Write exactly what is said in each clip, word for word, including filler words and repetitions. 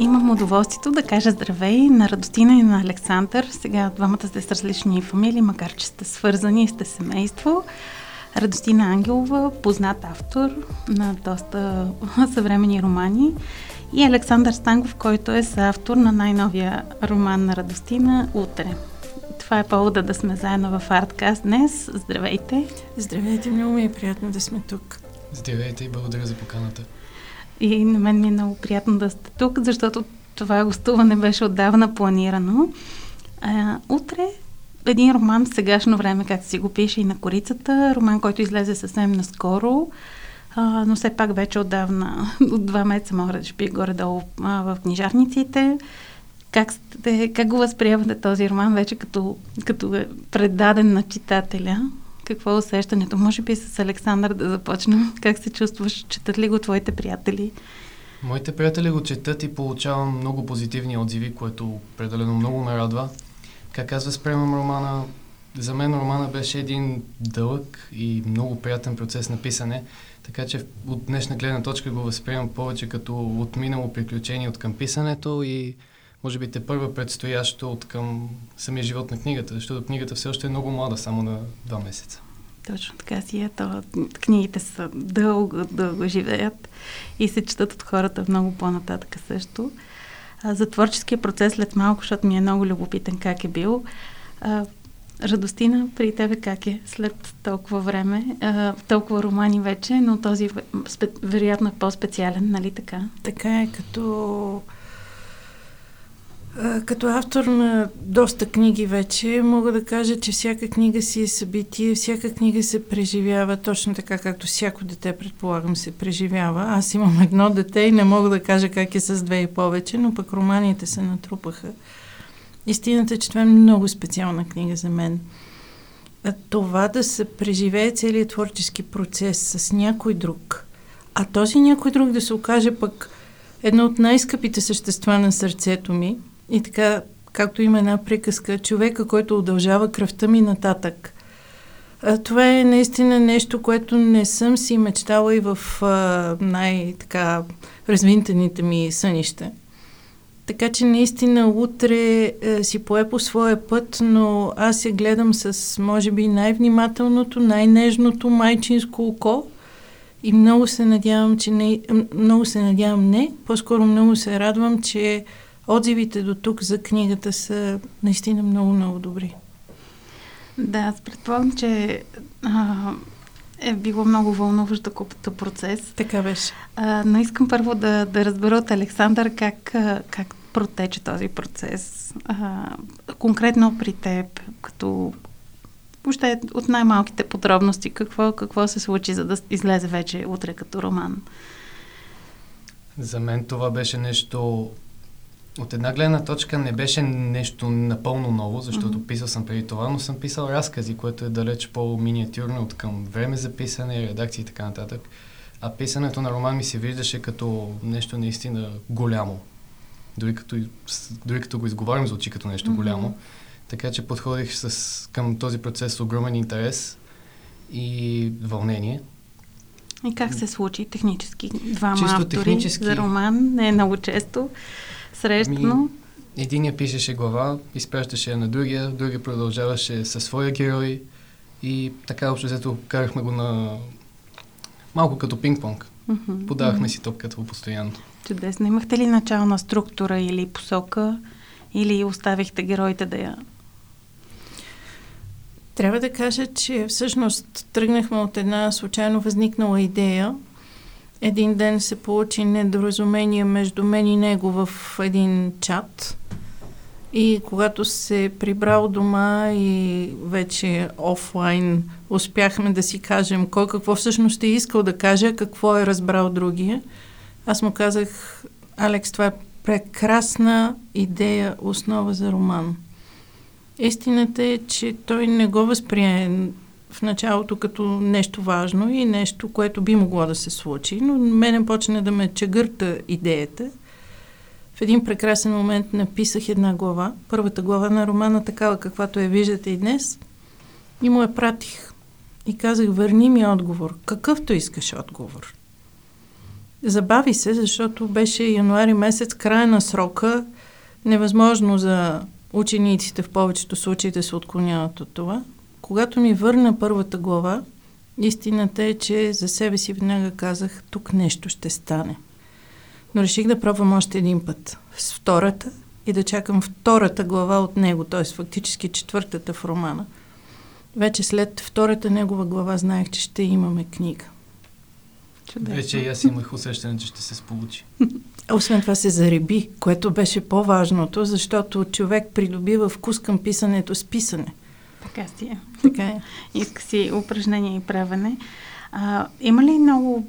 Имам удоволствието да кажа здравей на Радостина и на Александър. Сега двамата сте с различни фамилии, макар че сте свързани и сте семейство. Радостина Ангелова, познат автор на доста съвременни романи, и Александър Станков, който е съавтор на най-новия роман на Радостина "Утре". Това е повода да сме заедно в АртКаст днес. Здравейте! Здравейте, много ми е приятно да сме тук. Здравейте и благодаря за поканата. И на мен ми е много приятно да сте тук, защото това гостуване беше отдавна планирано. А, утре един роман в сегашно време, както си го пише и на корицата, роман, който излезе съвсем наскоро, а, но все пак вече отдавна, от два месеца може би горе-долу а, в книжарниците. Как, сте, как го възприемате този роман вече като, като е предаден на читателя? Какво е усещането? Може би с Александър да започнем. Как се чувстваш? Четат ли го твоите приятели? Моите приятели го четат и получавам много позитивни отзиви, което определено много ме радва. Как аз възприемам романа? За мен романа беше един дълъг и много приятен процес на писане, така че от днешна гледна точка го възприемам повече като отминало приключение от към писането и може би те първа предстоящо от към самия живот на книгата, защото книгата все още е много млада, само на два месеца. Точно така си е. То, книгите са дълго, дълго живеят и се четат от хората много по-нататък също. А, за творческия процес след малко, защото ми е много любопитен как е бил. А, Радостина, при тебе как е след толкова време, а, толкова романи вече, но този спе, вероятно е по-специален, нали така? Така е, като... Като автор на доста книги вече, мога да кажа, че всяка книга си е събитие, всяка книга се преживява точно така, както всяко дете, предполагам, се преживява. Аз имам едно дете и не мога да кажа как е с две и повече, но пък романите се натрупаха. Истината е, че това е много специална книга за мен. Това да се преживее целият творчески процес с някой друг, а този някой друг да се окаже пък едно от най-скъпите същества на сърцето ми. И така, както има една приказка, човека, който удължава кръвта ми нататък. А, това е наистина нещо, което не съм си мечтала и в а, най-така развинтените ми сънища. Така че наистина утре а, си пое по своя път, но аз се гледам с, може би, най-внимателното, най-нежното майчинско око. И много се надявам, че не... Много се надявам, не. По-скоро много се радвам, че отзивите до тук за книгата са наистина много-много добри. Да, аз предполагам, че а, е било много вълнуващо като процес. Така беше. А, но искам първо да, да разбера от Александър как, как протече този процес. А, конкретно при теб, като въобще от най-малките подробности, какво, какво се случи, за да излезе вече утре като роман. За мен това беше нещо... От една гледна точка не беше нещо напълно ново, защото mm-hmm. писал съм преди това, но съм писал разкази, което е далеч по-миниатюрно от към време за писане, редакции и така нататък. А писането на роман ми се виждаше като нещо наистина голямо. Дори като, дори като го изговарям, звучи като нещо mm-hmm. голямо. Така че подходих с, към този процес с огромен интерес и вълнение. И как се случи технически? Двама Чисто автори технически... за роман не е много често срещано. Единия пишеше глава, изпращаше я на другия, другия продължаваше със своя герой и така общо взето карахме го на малко като пинг-понг. Mm-hmm. Подавахме mm-hmm. си топката постоянно. Чудесно. Имахте ли начална структура или посока, или оставихте героите да я... Трябва да кажа, че всъщност тръгнахме от една случайно възникнала идея. Един ден се получи недоразумение между мен и него в един чат. И когато се прибрал дома и вече офлайн успяхме да си кажем кой какво всъщност е искал да каже, какво е разбрал другия, аз му казах: "Алекс, това е прекрасна идея, основа за роман." Истината е, че той не го възприе в началото като нещо важно и нещо, което би могло да се случи, но мене почна да ме чегърта идеята. В един прекрасен момент написах една глава, първата глава на романа, такава каквато я виждате и днес, и му я пратих. И казах: "Върни ми отговор, какъвто искаш отговор." Забави се, защото беше януари месец, края на срока, невъзможно за учениците в повечето случаи да се отклоняват от това. Когато ми върна първата глава, истината е, че за себе си веднага казах, тук нещо ще стане. Но реших да пробвам още един път с втората и да чакам втората глава от него, т.е. фактически четвъртата в романа. Вече след втората негова глава знаех, че ще имаме книга. Чудесно. Вече и аз имах усещане, че ще се сполучи. Освен това се зареби, което беше по-важното, защото човек придобива вкус към писането с писане. Така си е. Така е. Иска си упражнение и правене. А, има ли много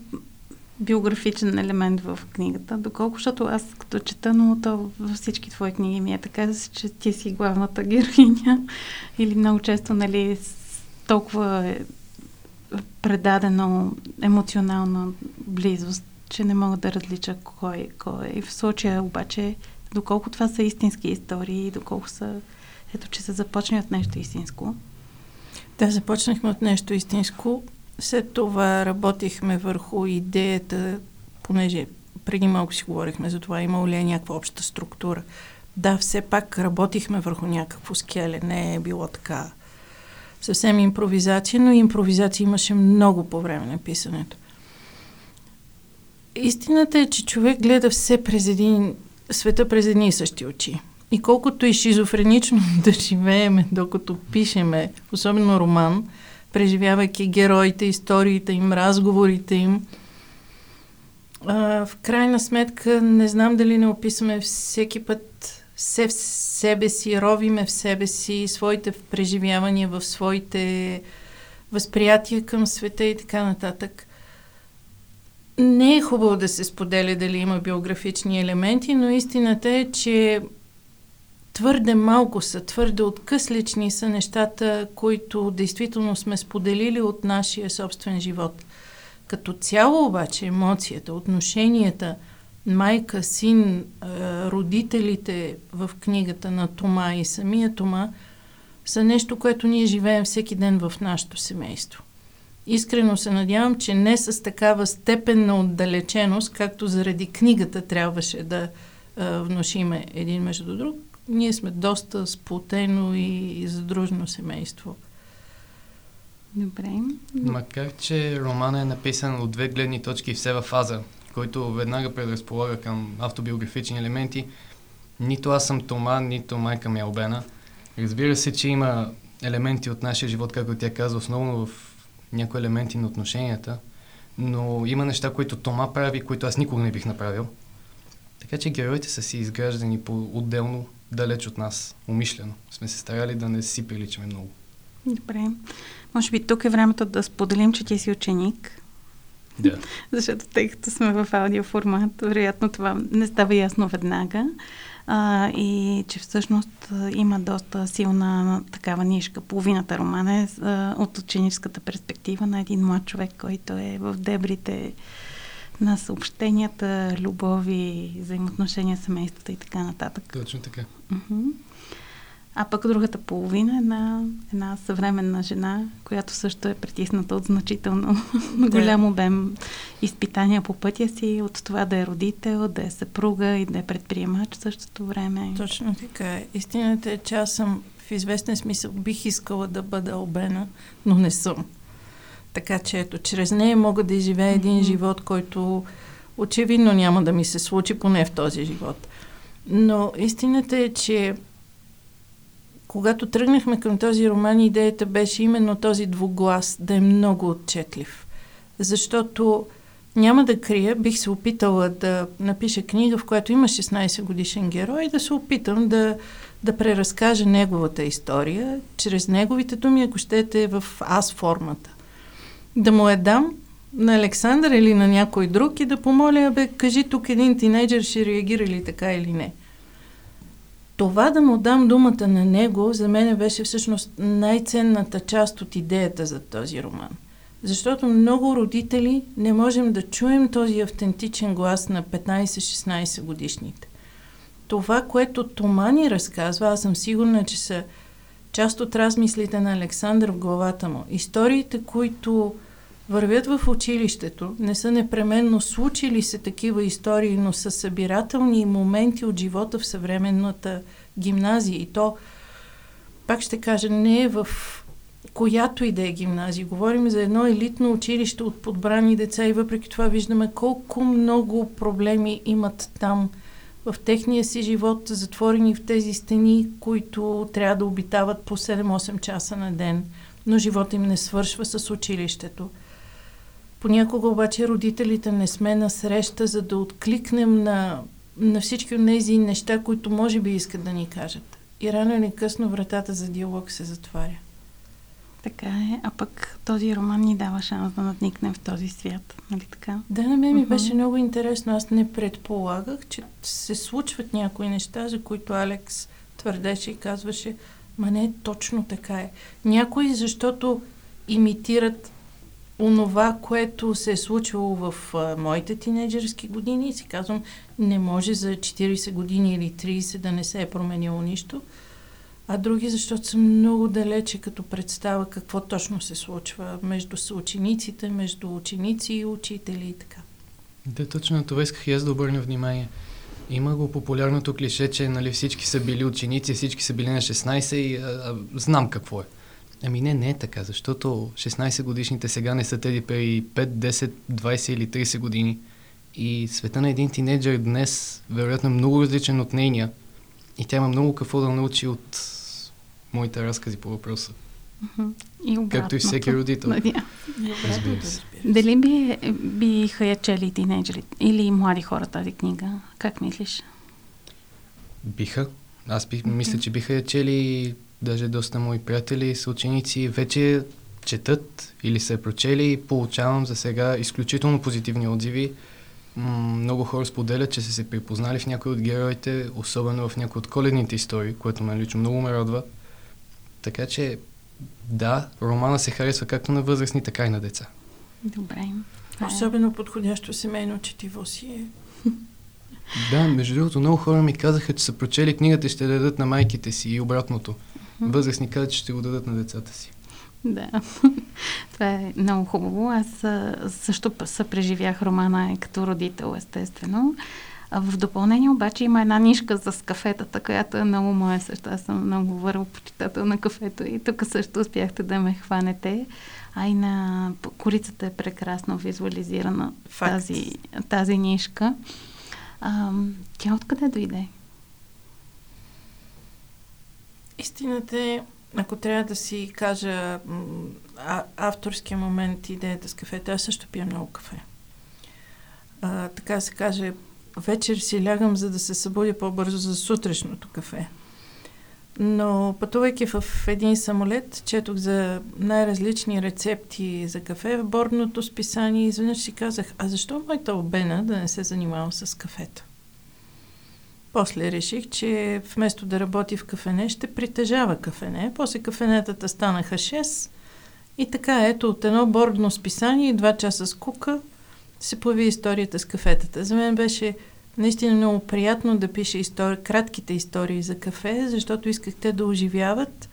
биографичен елемент в книгата? Доколко, защото аз като чета, но то във всички твои книги ми е така, че ти си главната героиня. Или много често, нали, толкова е предадено емоционална близост, че не мога да различа кой кой. И в случая обаче, доколко това са истински истории и доколко са... Ето, че се започне от нещо истинско. Да, започнахме от нещо истинско. След това работихме върху идеята, понеже преди малко си говорихме за това, имало ли е някаква обща структура. Да, все пак работихме върху някакво скеле. Не е било така съвсем импровизация, но импровизация имаше много по време на писането. Истината е, че човек гледа все през един, света през едни и същи очи. И колкото и шизофренично да живееме, докато пишеме, особено роман, преживявайки героите, историите им, разговорите им, а, в крайна сметка не знам дали не описваме всеки път все в себе си, ровиме в себе си, своите преживявания в своите възприятия към света и така нататък. Не е хубаво да се споделя дали има биографични елементи, но истината е, че твърде малко са, твърде откъслични са нещата, които действително сме споделили от нашия собствен живот. Като цяло обаче емоцията, отношенията, майка, син, родителите в книгата на Тома и самия Тома са нещо, което ние живеем всеки ден в нашето семейство. Искрено се надявам, че не с такава степен на отдалеченост, както заради книгата трябваше да внушиме един между друг. Ние сме доста сплотено и задружно семейство. Добре. Макар че романът е написан от две гледни точки все във фаза, който веднага предразполага към автобиографични елементи, нито аз съм Тома, нито майка ми е Албена. Разбира се, че има елементи от нашия живот, както тя каза, основно в някои елементи на отношенията, но има неща, които Тома прави, които аз никога не бих направил. Така че героите са си изграждани по-отделно, далеч от нас, умишлено. Сме се старали да не си приличаме много. Добре. Може би тук е времето да споделим, че ти си ученик. Да. Защото тъй като сме в аудиоформат, вероятно това не става ясно веднага. А, и че всъщност има доста силна такава нишка. Половината роман е а, от ученическата перспектива на един млад човек, който е в дебрите на съобщенията, любови, взаимоотношения, семействата и така нататък. Точно така. Uh-huh. А пък другата половина е на една съвременна жена, която също е притисната от значително yeah. голям обем изпитания по пътя си, от това да е родител, да е съпруга и да е предприемач в същото време. Точно така. Истината е, че аз съм в известен смисъл бих искала да бъда обена, но не съм. Така че ето, чрез нея мога да изживея един живот, който очевидно няма да ми се случи, поне в този живот. Но истината е, че когато тръгнахме към този роман, идеята беше именно този двуглас да е много отчетлив. Защото няма да крия, бих се опитала да напиша книга, в която има шестнайсет годишен герой и да се опитам да, да преразкажа неговата история, чрез неговите думи, ако щете, в аз формата. Да му я дам на Александър или на някой друг и да помоля, бе, кажи тук един тинейджър ще реагира ли така или не. Това да му дам думата на него, за мен беше всъщност най-ценната част от идеята за този роман. Защото много родители не можем да чуем този автентичен глас на петнайсет-шестнайсет годишните. Това, което Тома ни разказва, аз съм сигурна, че са част от размислите на Александър в главата му. Историите, които вървят в училището, не са непременно случили се такива истории, но са събирателни моменти от живота в съвременната гимназия. И то, пак ще кажа, не е в която и да е гимназия. Говорим за едно елитно училище от подбрани деца и въпреки това виждаме колко много проблеми имат там в техния си живот, затворени в тези стени, които трябва да обитават по седем-осем часа на ден, но живота им не свършва с училището. Понякога обаче родителите не сме на среща, за да откликнем на, на всички от тези неща, които може би искат да ни кажат. И рано или късно вратата за диалог се затваря. Така е, а пък този роман ни дава шанс да надникнем в този свят, нали така? Да, на мен ми uh-huh. беше много интересно. Аз не предполагах, че се случват някои неща, за които Алекс твърдеше и казваше, ма не, точно така е. Някои, защото имитират онова, което се е случило в а, моите тинейджерски години и си казвам, не може за четирийсет години или трийсет да не се е променило нищо. А други, защото съм много далече като представа какво точно се случва между съучениците, между ученици и учители и така. Да, точно на това исках и аз да обърна внимание. Има го популярното клише, че нали, всички са били ученици, всички са били на шестнайсет и а, а, знам какво е. Ами не, не е така, защото шестнайсет годишните сега не са тези при пет, десет, двайсет или трийсет години. И света на един тинейджър днес вероятно е много различен от нейния. И тя има много какво да научи от моите разкази по въпроса. И обратно. Както и всеки родител. Разбира се. Дали би, биха я чели тинейджери или млади хора тази книга? Как мислиш? Биха. Аз бих, мисля, че биха я чели. Даже доста мои приятели, съученици вече четат или са прочели и получавам за сега изключително позитивни отзиви. Много хора споделят, че са се припознали в някои от героите, особено в някои от коледните истории, което мен лично много ме радва. Така че, да, романа се харесва както на възрастни, така и на деца. Добре. Особено подходящо семейно четиво си е. Да, между другото, много хора ми казаха, че са прочели книгата и ще дадат на майките си и обратното. Възрастни казват, че ще го дадат на децата си. Да, това е много хубаво. Аз също съпреживях романа като родител, естествено. В допълнение обаче има една нишка с кафетата, която е много моя също. Аз съм много вървопочитател на кафето и тук също успяхте да ме хванете. А и на корицата е прекрасно визуализирана тази, тази нишка. А, тя откъде дойде? Истината е, ако трябва да си кажа а, авторския момент, идеята с кафето, аз също пия много кафе. А, така се каже, вечер си лягам, за да се събудя по-бързо за сутрешното кафе. Но пътувайки в един самолет, четох за най-различни рецепти за кафе в бордното списание и изведнъж си казах, а защо моята обена да не се занимавам с кафето? После реших, че вместо да работи в кафене, ще притежава кафене. После кафенетата станаха шест и така, ето, от едно бордно списание и два часа с кука се появи историята с кафетата. За мен беше наистина много приятно да пиша истори... кратките истории за кафе, защото исках те да оживяват,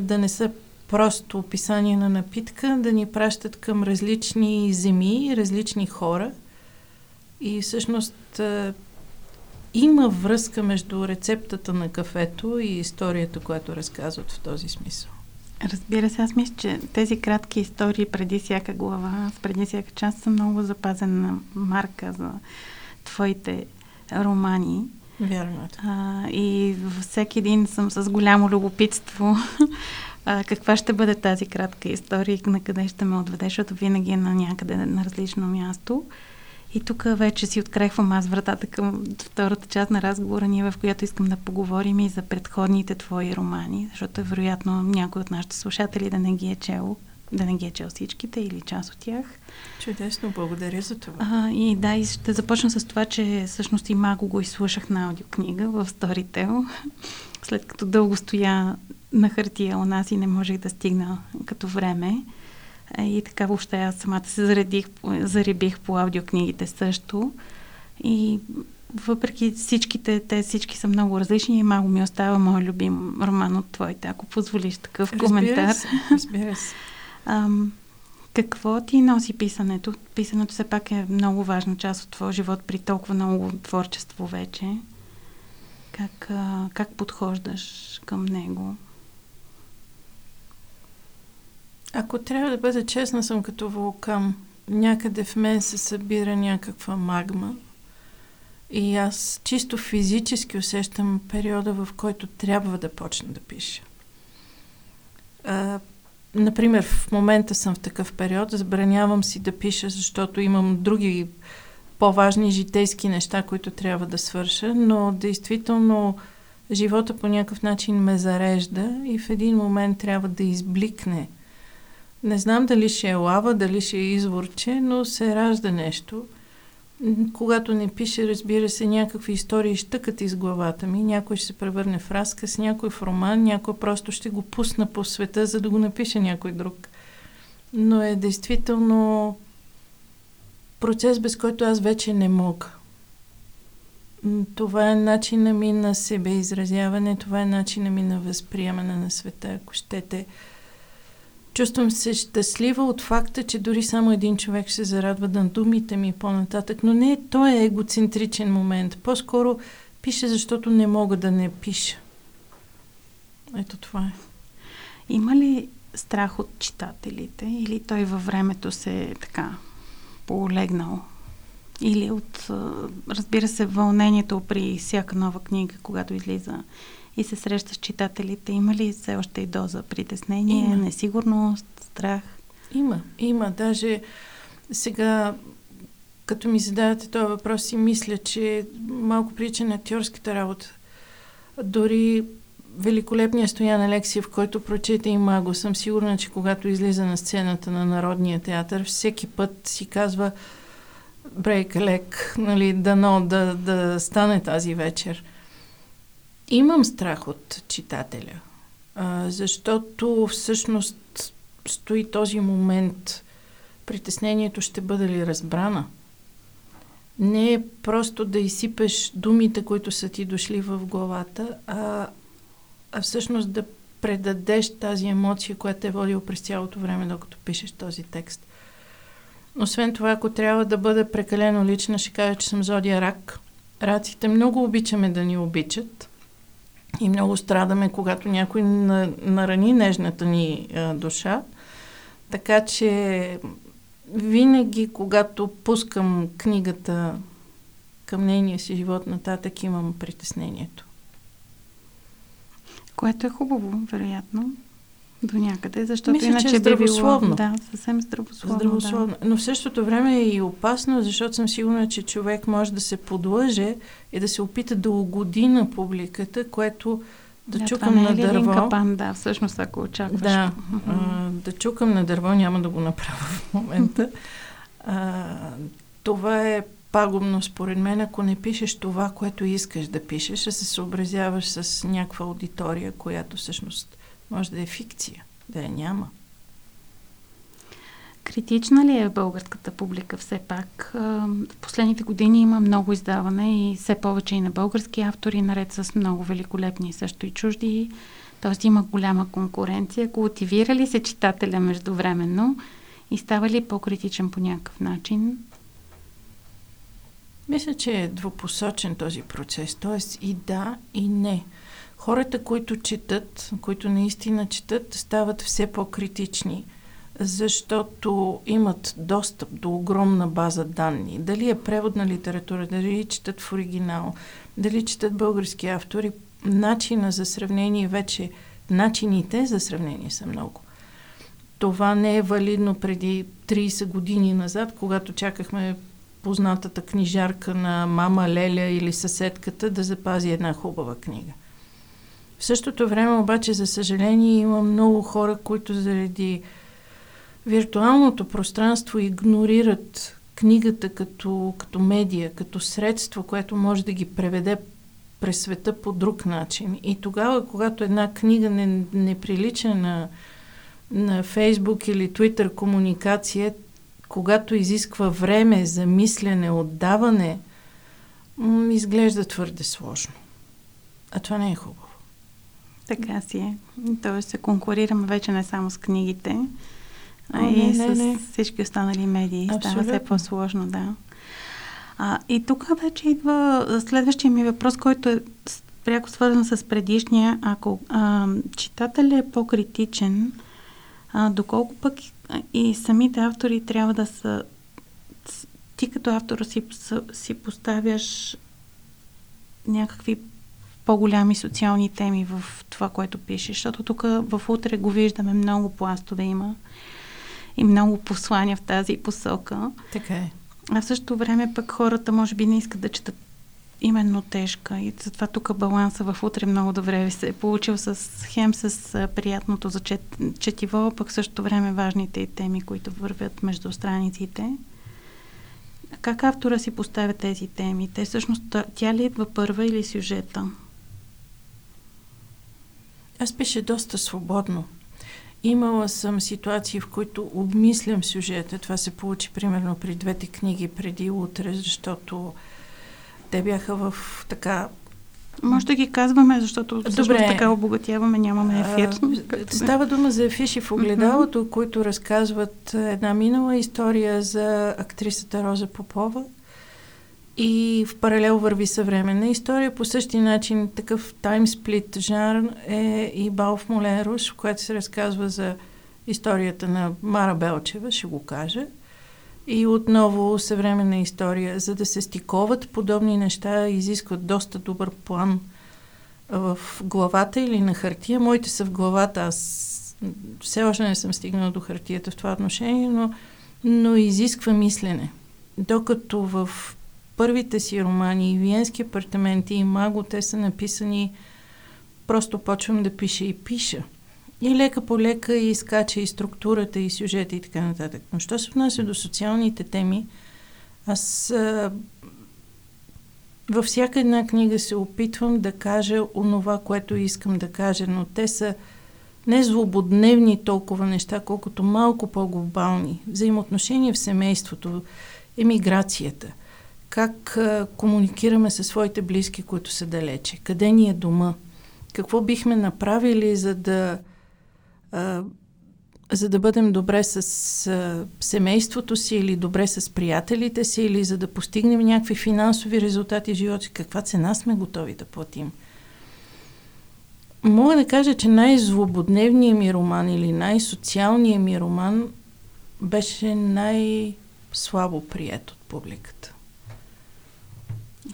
да не са просто описание на напитка, да ни пращат към различни земи, различни хора. И всъщност има връзка между рецептата на кафето и историята, която разказват в този смисъл. Разбира се, аз мисля, че тези кратки истории преди всяка глава, преди всяка част са много запазена марка за твоите романи. Вярно. А, и във всеки един съм с голямо любопитство а, каква ще бъде тази кратка история и на къде ще ме отведеш, защото винаги е на някъде на различно място. И тук вече си открехвам аз вратата към втората част на разговора ни, в която искам да поговорим и за предходните твои романи, защото е вероятно някой от нашите слушатели да не ги е чел, да не ги е чел всичките или част от тях. Чудесно, благодаря за това. А, и да, и ще започна с това, че всъщност и Маго го изслушах на аудиокнига в Storytel, след като дълго стоя на хартия у нас и не можех да стигна като време. И така въобще аз самата се заредих, заребих по аудиокнигите също. И въпреки всичките, те всички са много различни и малко ми остава моят любим роман от твоите, ако позволиш такъв коментар. Разбира се, разбира се. Какво ти носи писането? Писането все пак е много важна част от твоя живот при толкова много творчество вече. Как, как подхождаш към него? Ако трябва да бъда честна, съм като вулкан. Някъде в мен се събира някаква магма и аз чисто физически усещам периода, в който трябва да почна да пиша. А, например, в момента съм в такъв период, забранявам си да пиша, защото имам други по-важни житейски неща, които трябва да свърша, но действително живота по някакъв начин ме зарежда и в един момент трябва да избликне. Не знам дали ще е лава, дали ще е изворче, но се ражда нещо. Когато не пише, разбира се, някакви истории щъкат из главата ми. Някой ще се превърне в разказ, някой в роман, някой просто ще го пусна по света, за да го напише някой друг. Но е действително процес, без който аз вече не мога. Това е начинът ми на себеизразяване, това е начинът ми на възприемане на света, ако щете. Чувствам се щастлива от факта, че дори само един човек се зарадва на думите ми по-нататък, но не той е егоцентричен момент. По-скоро пише, защото не мога да не пиша. Ето това е. Има ли страх от читателите или той във времето се е така полегнал? Или от, разбира се, вълнението при всяка нова книга, когато излиза и се среща с читателите, има ли все още и доза притеснение, има. Несигурност, страх? Има, има. Даже сега, като ми задавате този въпрос, си мисля, че малко прилича на актьорската работа. Дори великолепният Стоян Алексиев, който прочете и Маго, съм сигурна, че когато излиза на сцената на Народния театър, всеки път си казва брейк-лек, нали, дано да, да стане тази вечер. Имам страх от читателя, защото всъщност стои този момент. Притеснението ще бъде ли разбрана? Не е просто да изсипеш думите, които са ти дошли в главата, а, а всъщност да предадеш тази емоция, която е водила през цялото време, докато пишеш този текст. Освен това, ако трябва да бъда прекалено лична, ще кажа, че съм зодия рак. Раците много обичаме да ни обичат. И много страдаме, когато някой нарани нежната ни а, душа. Така че винаги, когато пускам книгата към нейния си живот нататък, имам притеснението. Което е хубаво, вероятно, до някъде, защото мисля, иначе е здравословно. Да, съвсем здравословно. здравословно. Да. Но в същото време е и опасно, защото съм сигурна, че човек може да се подлъже и да се опита да угоди на публиката, което да, да чукам на е дърво. Това е капан, да, всъщност ако очакваш. Да, а, да чукам на дърво, няма да го направя в момента. а, това е пагубно според мен, ако не пишеш това, което искаш да пишеш, а се съобразяваш с някаква аудитория, която всъщност може да е фикция, да я няма. Критична ли е българската публика все пак? В последните години има много издаване и все повече и на български автори, наред с много великолепни също и чужди. Тоест има голяма конкуренция. Култивира ли се читателя междувременно и става ли по-критичен по някакъв начин? Мисля, че е двупосочен този процес. Тоест и да, и не. Хората, които четат, които наистина четат, стават все по-критични, защото имат достъп до огромна база данни. Дали е преводна литература, дали четат в оригинал, дали четат български автори, начина за сравнение вече, начините за сравнение са много. Това не е валидно преди трийсет години назад, когато чакахме познатата книжарка на мама, леля или съседката да запази една хубава книга. В същото време обаче, за съжаление, има много хора, които заради виртуалното пространство игнорират книгата като, като медия, като средство, което може да ги преведе през света по друг начин. И тогава, когато една книга не, не прилича на, на Facebook или Twitter комуникация, когато изисква време за мислене, отдаване, м- изглежда твърде сложно. А това не е хубаво. Така си е. Тоест се конкурираме вече не само с книгите, а О, и не, с не. всички останали медии. Абсолютно. Става все по-сложно, да. А, и тук вече идва следващия ми въпрос, който е пряко свързан с предишния. Ако а, читателят е по-критичен, а, доколко пък и самите автори трябва да са... Ти като автор си, си поставяш някакви по-голями социални теми в това, което пишеш, защото тук в Утре го виждаме много пластове има и много послания в тази посока. Така е. А в същото време пък хората може би не искат да четат именно тежка и затова тук баланса в Утре много добре ви се е получил с хем с приятното за чет, четиво, пък в същото време важните и теми, които вървят между страниците. Как автора си поставя тези теми? Те всъщност тя ли идва първа или сюжета? Аз пиша доста свободно. Имала съм ситуации, в които обмислям сюжета. Това се получи примерно при двете книги преди Утре, защото те бяха в така... Може да ги казваме, защото всъщност така обогатяваме, нямаме ефир. А, става дума за афиши в огледалото, mm-hmm. които разказват една минала история за актрисата Роза Попова и в паралел върви съвременна история. По същия начин такъв таймсплит жанр е и Балф Молен Руш, в която се разказва за историята на Мара Белчева, ще го кажа. И отново съвременна история. За да се стиковат подобни неща, изискват доста добър план в главата или на хартия. Моите са в главата, аз все още не съм стигнала до хартията в това отношение, но, но изисква мислене. Докато в първите си романи и Виенски апартаменти и Маго, те са написани, просто почвам да пиша и пиша. И лека по лека и изкача и структурата, и сюжета, и така нататък. Но що се отнася до социалните теми, аз а, във всяка една книга се опитвам да кажа онова, което искам да кажа, но те са не злободневни толкова неща, колкото малко по-глобални. Взаимоотношения в семейството, емиграцията, как а, комуникираме със своите близки, които са далече, къде ни е дома, какво бихме направили, за да Uh, за да бъдем добре с uh, семейството си или добре с приятелите си или за да постигнем някакви финансови резултати в живота си, каква цена сме готови да платим. Мога да кажа, че най-злободневният ми роман или най-социалният ми роман беше най-слабо прият от публиката.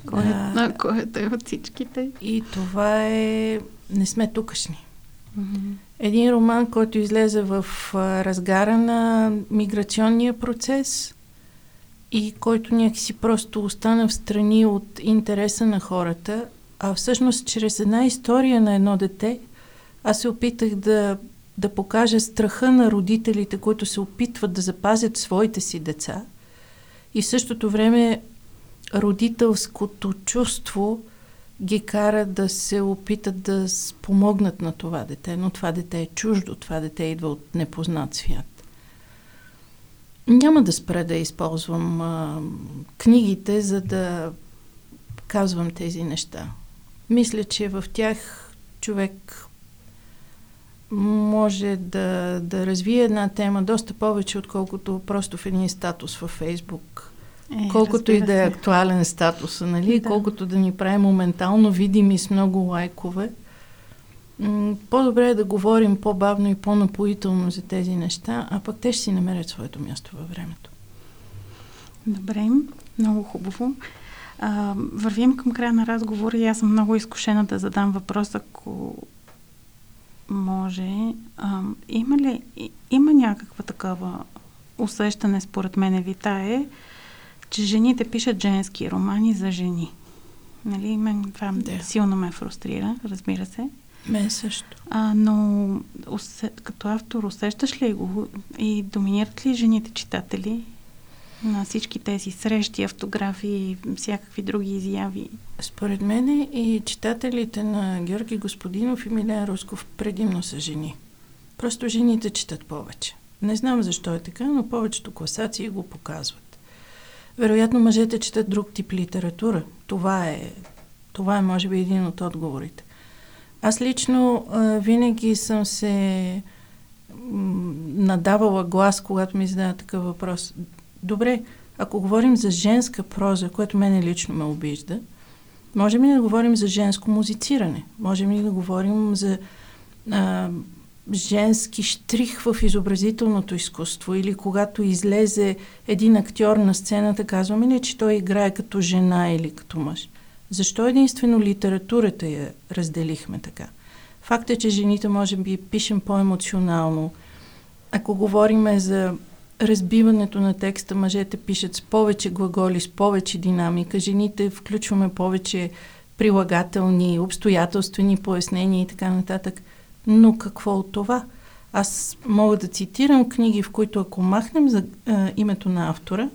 Кой е, uh, който е от всичките? И това е "Не сме тукашни". Mm-hmm. Един роман, който излезе в а, разгара на миграционния процес и който някакси просто остана в страни от интереса на хората, а всъщност чрез една история на едно дете аз се опитах да, да покажа страха на родителите, които се опитват да запазят своите си деца и в същото време родителското чувство ги кара да се опитат да спомогнат на това дете, но това дете е чуждо, това дете идва от непознат свят. Няма да спра да използвам а, книгите, за да казвам тези неща. Мисля, че в тях човек може да, да развие една тема доста повече, отколкото просто в един статус във Фейсбук. Е, колкото и да е актуален статуса, нали? Да. Колкото да ни прави моментално видими с много лайкове, м- по-добре е да говорим по-бавно и по-напоително за тези неща, а пък те ще си намерят своето място във времето. Добре, много хубаво. А, вървим към края на разговора и аз съм много изкушена да задам въпрос, ако може. А, има ли, има някаква такава усещане, според мен, витае, че жените пишат женски романи за жени. Нали, мен това yeah. силно ме фрустрира, разбира се. Мен също. А, но усе, като автор усещаш ли го и доминират ли жените читатели на всички тези срещи, автографии, всякакви други изяви? Според мен и читателите на Георги Господинов и Милен Русков предимно са жени. Просто жените четат повече. Не знам защо е така, но повечето класации го показват. Вероятно, мъжете четат друг тип литература. Това е, това е, може би, един от отговорите. Аз лично а, винаги съм се надавала глас, когато ми задава такъв въпрос. Добре, ако говорим за женска проза, което мене лично ме обижда, можем ли да говорим за женско музициране? Можем ли да говорим за а, женски штрих в изобразителното изкуство? Или когато излезе един актьор на сцената, казваме ли, че той играе като жена или като мъж? Защо единствено литературата я разделихме така? Факт е, че жените може би пишем по-емоционално. Ако говорим за разбиването на текста, мъжете пишат с повече глаголи, с повече динамика, жените включваме повече прилагателни, обстоятелствени пояснения и така нататък. Но какво от това? Аз мога да цитирам книги, в които ако махнем за, а, името на автора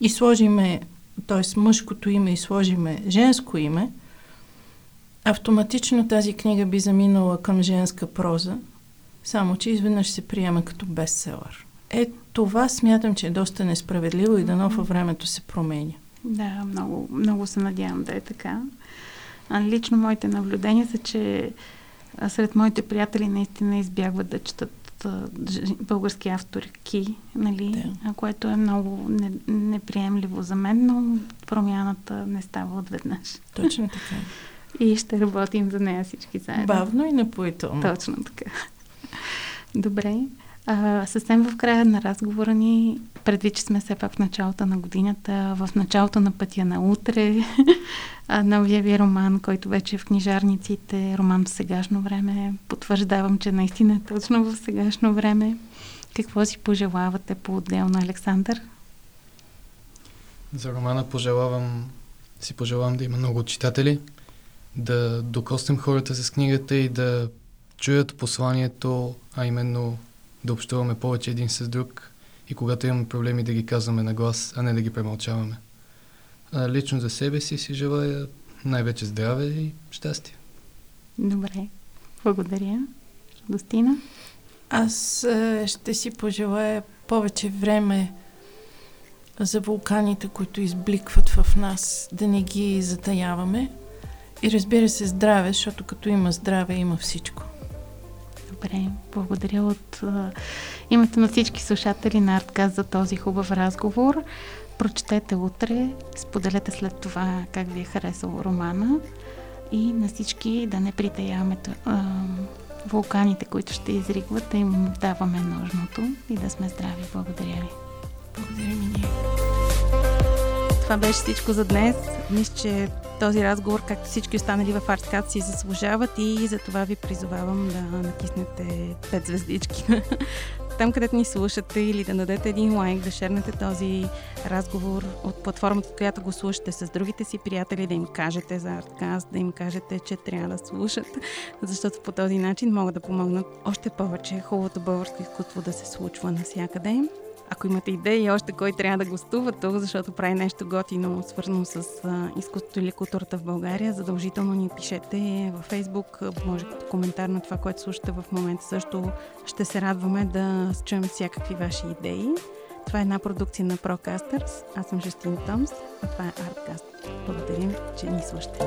и сложиме, т.е. мъжкото име и сложиме женско име, автоматично тази книга би заминала към женска проза, само че изведнъж се приема като бестселър. Е, това смятам, че е доста несправедливо и дано във времето се променя. Да, много, много се надявам да е така. А лично моите наблюдения са, че сред моите приятели наистина избягват да четат а, български авторки, нали? Да. Което е много не, неприемливо за мен, но промяната не става отведнъж. Точно така. И ще работим за нея всички заедно. Бавно и напоително. Точно така. Добре. А, съвсем в края на разговора ни, предвид, че сме все пак в началото на годината, в началото на пътя на утре, новия ви роман, който вече е в книжарниците, роман в сегашно време. Потвърждавам, че наистина е точно в сегашно време. Какво си пожелавате по-отделно, Александър? За романа пожелавам, си пожелавам да има много читатели, да докоснем хората с книгата и да чуят посланието, а именно да общуваме повече един с друг и когато имаме проблеми да ги казваме на глас, а не да ги премълчаваме. А лично за себе си си желая най-вече здраве и щастие. Добре, благодаря. Радостина? Аз ще си пожелая повече време за вулканите, които избликват в нас, да не ги затаяваме. И разбира се, здраве, защото като има здраве, има всичко. Добре, благодаря от uh, името на всички слушатели на АртКаст за този хубав разговор. Прочетете утре, споделете след това как ви е харесал романа и на всички да не притаяваме uh, вулканите, които ще изригват, да им даваме нужното и да сме здрави. Благодаря ви. Благодаря ми ние. Това беше всичко за днес. Мисля, че този разговор, както всички останали в АртКаст, си заслужават и за това ви призовавам да натиснете пет звездички там, където ни слушате, или да дадете един лайк, да шернете този разговор от платформата, от която го слушате с другите си приятели, да им кажете за АртКаст, да им кажете, че трябва да слушат, защото по този начин могат да помогнат още повече хубавото българско изкуство да се случва навсякъде. Ако имате идеи още кой трябва да гостува тук, защото прави нещо готино, свързано с изкуството или културата в България, задължително ни пишете във Facebook, може като коментар на това, което слушате в момента. Също ще се радваме да чуем всякакви ваши идеи. Това е една продукция на ProCasters. Аз съм Жестин Томс, а това е ArtCast. Благодарим, че ни слушате.